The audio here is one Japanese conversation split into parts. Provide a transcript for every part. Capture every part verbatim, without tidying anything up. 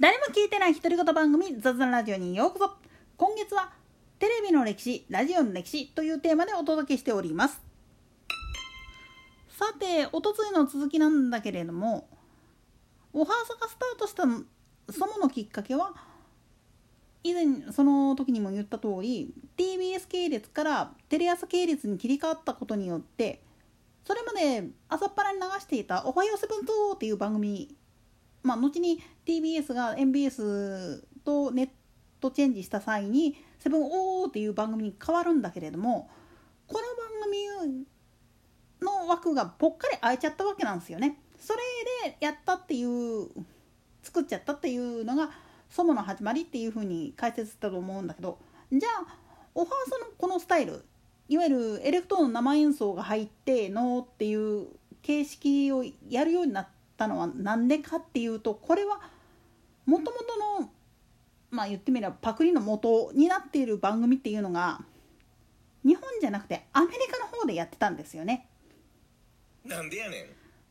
誰も聞いてない独り言番組雑談ラジオにようこそ。今月はテレビの歴史、ラジオの歴史というテーマでお届けしております。さて、おとついの続きなんだけれども、おはーさがスタートしたそものきっかけは、以前その時にも言った通り ティービーエス 系列からテレ朝系列に切り替わったことによって、それまで朝っぱらに流していたおはようセブンとっていう番組、まあ、後に ティービーエス が エムビーエス とネットチェンジした際にセブンオーっていう番組に変わるんだけれども、この番組の枠がぽっかり空いちゃったわけなんですよね。それでやったっていう作っちゃったっていうのが祖母の始まりっていう風に解説したと思うんだけど、じゃあおはーさのこのスタイル、いわゆるエレクトーンの生演奏が入ってのっていう形式をやるようになったのはなんでかっていうと、これはもともとの、まあ言ってみればパクリの元になっている番組っていうのが、日本じゃなくてアメリカの方でやってたんですよね。なんでやね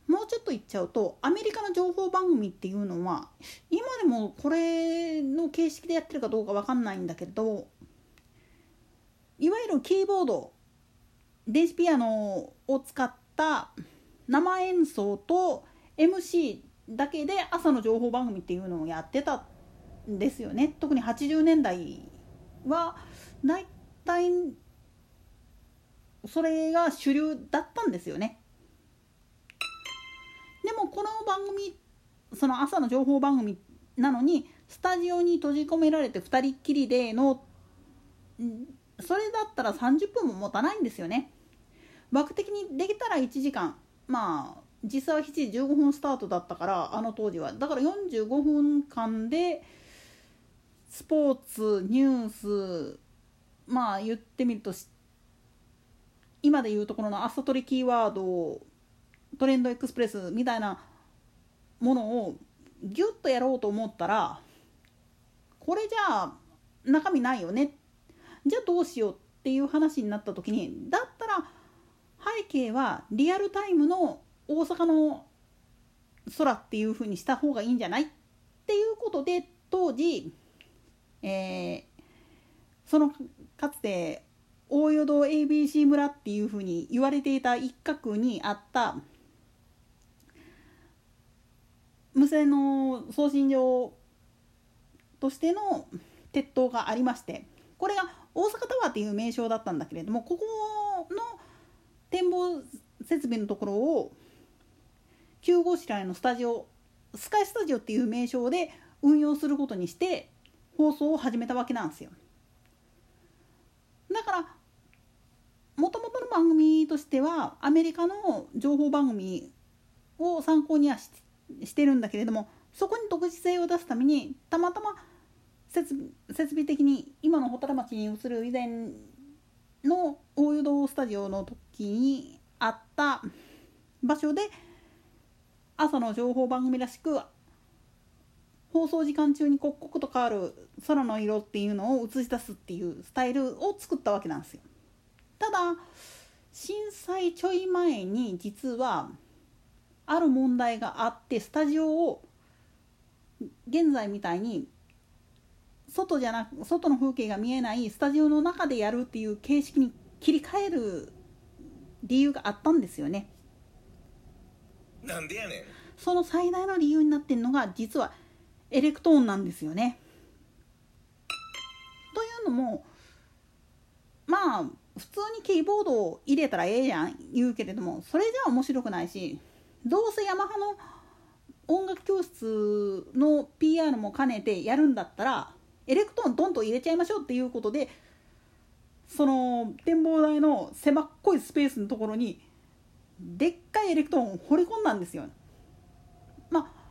ん。もうちょっと言っちゃうと、アメリカの情報番組っていうのは今でもこれの形式でやってるかどうか分かんないんだけど、いわゆるキーボード、電子ピアノを使った生演奏と エムシー だけで朝の情報番組っていうのをやってたんですよね。特にはちじゅうねんだいはだいたいそれが主流だったんですよね。でもこの番組、その朝の情報番組なのにスタジオに閉じ込められてふたりっきりでの、それだったらさんじゅっぷんも持たないんですよね。枠的にできたらいちじかん、まあ実際はしちじじゅうごふんスタートだったから、あの当時はだからよんじゅうごふんかんでスポーツ、ニュース、まあ言ってみると今で言うところの朝取りキーワードをトレンドエクスプレスみたいなものをギュッとやろうと思ったら、これじゃあ中身ないよね、じゃあどうしようっていう話になった時に、だったら背景はリアルタイムの大阪の空っていう風にした方がいいんじゃないっていうことで、当時、えー、そのかつて大淀 エービーシー 村っていう風に言われていた一角にあった無線の送信場としての鉄塔がありまして、これが大阪タワーっていう名称だったんだけれども、ここの展望設備のところをきゅうごうしらのスタジオ、スカイスタジオっていう名称で運用することにして放送を始めたわけなんですよ。だからもともとの番組としてはアメリカの情報番組を参考にはしてしてるんだけれども、そこに独自性を出すためにたまたま設備、設備的に今の蛍町に移る以前の大湯堂スタジオの時にあった場所で朝の情報番組らしく放送時間中に刻々と変わる空の色っていうのを映し出すっていうスタイルを作ったわけなんですよ。ただ震災ちょい前に実はある問題があって、スタジオを現在みたいに外じゃなく外の風景が見えないスタジオの中でやるっていう形式に切り替える理由があったんですよね。なんでやねん。その最大の理由になってるのが実はエレクトーンなんですよね。というのも、まあ普通にキーボードを入れたらええじゃん言うけれども、それじゃ面白くないし、どうせヤマハの音楽教室の ピーアール も兼ねてやるんだったらエレクトーンドンと入れちゃいましょうっていうことで、その展望台の狭っこいスペースのところにでっかいエレクトーンを掘り込んだんですよ。まあ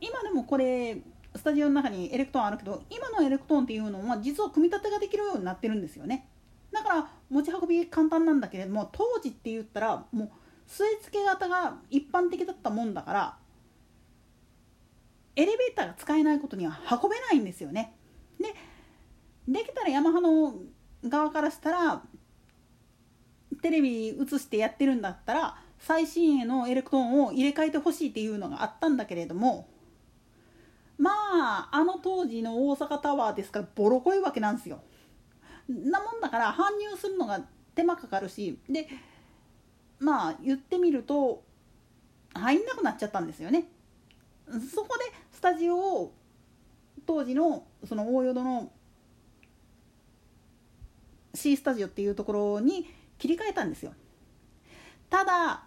今でもこれスタジオの中にエレクトーンあるけど、今のエレクトーンっていうのは実は組み立てができるようになってるんですよね。だから持ち運び簡単なんだけれども、当時って言ったらもう据え付け型が一般的だったもんだから、エレベーターが使えないことには運べないんですよね。で、できたらヤマハの側からしたらテレビ映してやってるんだったら最新鋭のエレクトーンを入れ替えてほしいっていうのがあったんだけれども、まああの当時の大阪タワーですからボロこいわけなんですよ。なもんだから搬入するのが手間かかるし、でまあ言ってみると入んなくなっちゃったんですよね。そこでスタジオを当時のその大淀の C スタジオっていうところに切り替えたんですよ。ただ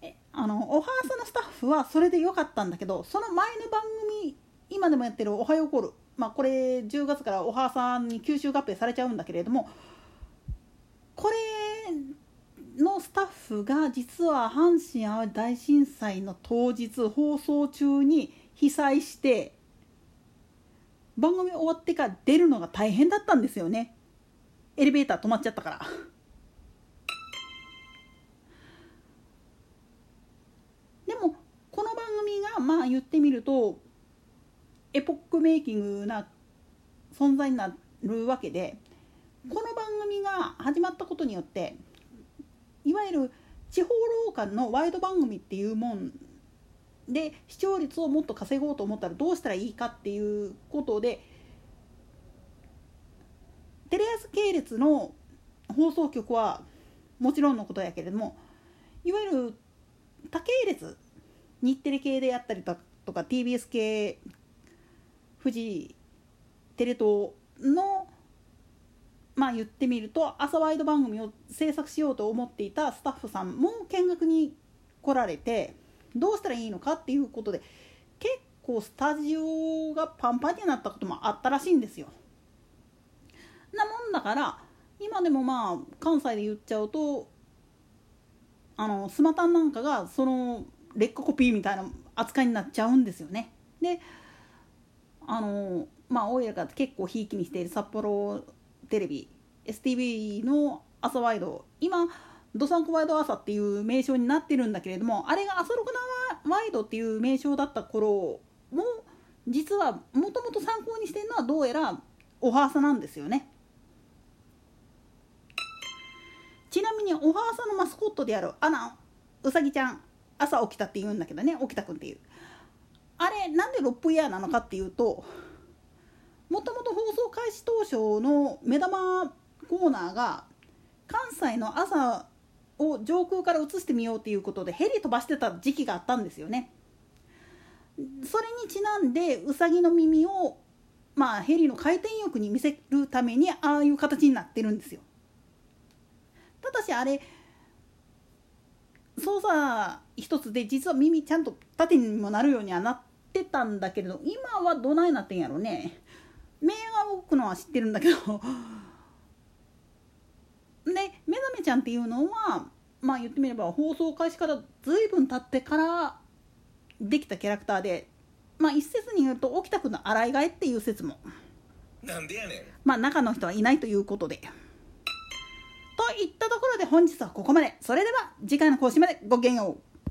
えあのおはーさのスタッフはそれで良かったんだけど、その前の番組今でもやってるおはようコール、まあ、これじゅうがつからおはーさんに吸収合併されちゃうんだけれども、これのスタッフが実は阪神・淡路大震災の当日放送中に被災して番組終わってから出るのが大変だったんですよね。エレベーター止まっちゃったからでもこの番組がまあ言ってみるとエポックメイキングな存在になるわけで、この番組が始まったことによっていわゆる地方ローカルのワイド番組っていうもんで視聴率をもっと稼ごうと思ったらどうしたらいいかっていうことで、テレ朝系列の放送局はもちろんのことやけれども、いわゆる他系列日テレ系であったりとか ティービーエス 系フジテレ東のまあ言ってみると朝ワイド番組を制作しようと思っていたスタッフさんも見学に来られて、どうしたらいいのかっていうことで結構スタジオがパンパンになったこともあったらしいんですよ。なもんだから今でもまあ関西で言っちゃうとあのスマタンなんかがその劣化コピーみたいな扱いになっちゃうんですよね。であのまあオイラが結構ひいきにしている札幌テレビ エスティーブイ の朝ワイド、今ドサンコワイド朝っていう名称になってるんだけれども、あれが朝ろくなワイドっていう名称だった頃も実はもともと参考にしてるのはどうやらおは朝なんですよね。ちなみにおは朝のマスコットであるアナウサギちゃん、朝起きたって言うんだけどね、起きたくんっていうあれなんで六分イヤーなのかっていうと、もともと放送開始当初の目玉コーナーが関西の朝を上空から映してみようということでヘリ飛ばしてた時期があったんですよね。それにちなんでウサギの耳を、まあ、ヘリの回転翼に見せるためにああいう形になってるんですよ。ただしあれ操作一つで実は耳ちゃんと縦にもなるようにはなってたんだけれど、今はどないなってんやろね。目が動くのは知ってるんだけどで目覚めちゃんっていうのはまあ言ってみれば放送開始から随分経ってからできたキャラクターで、まあ一説に言うと沖田くんの洗い替えっていう説もなんでやねん、まあ中の人はいないということでといったところで本日はここまで。それでは次回の更新までごきげんよう。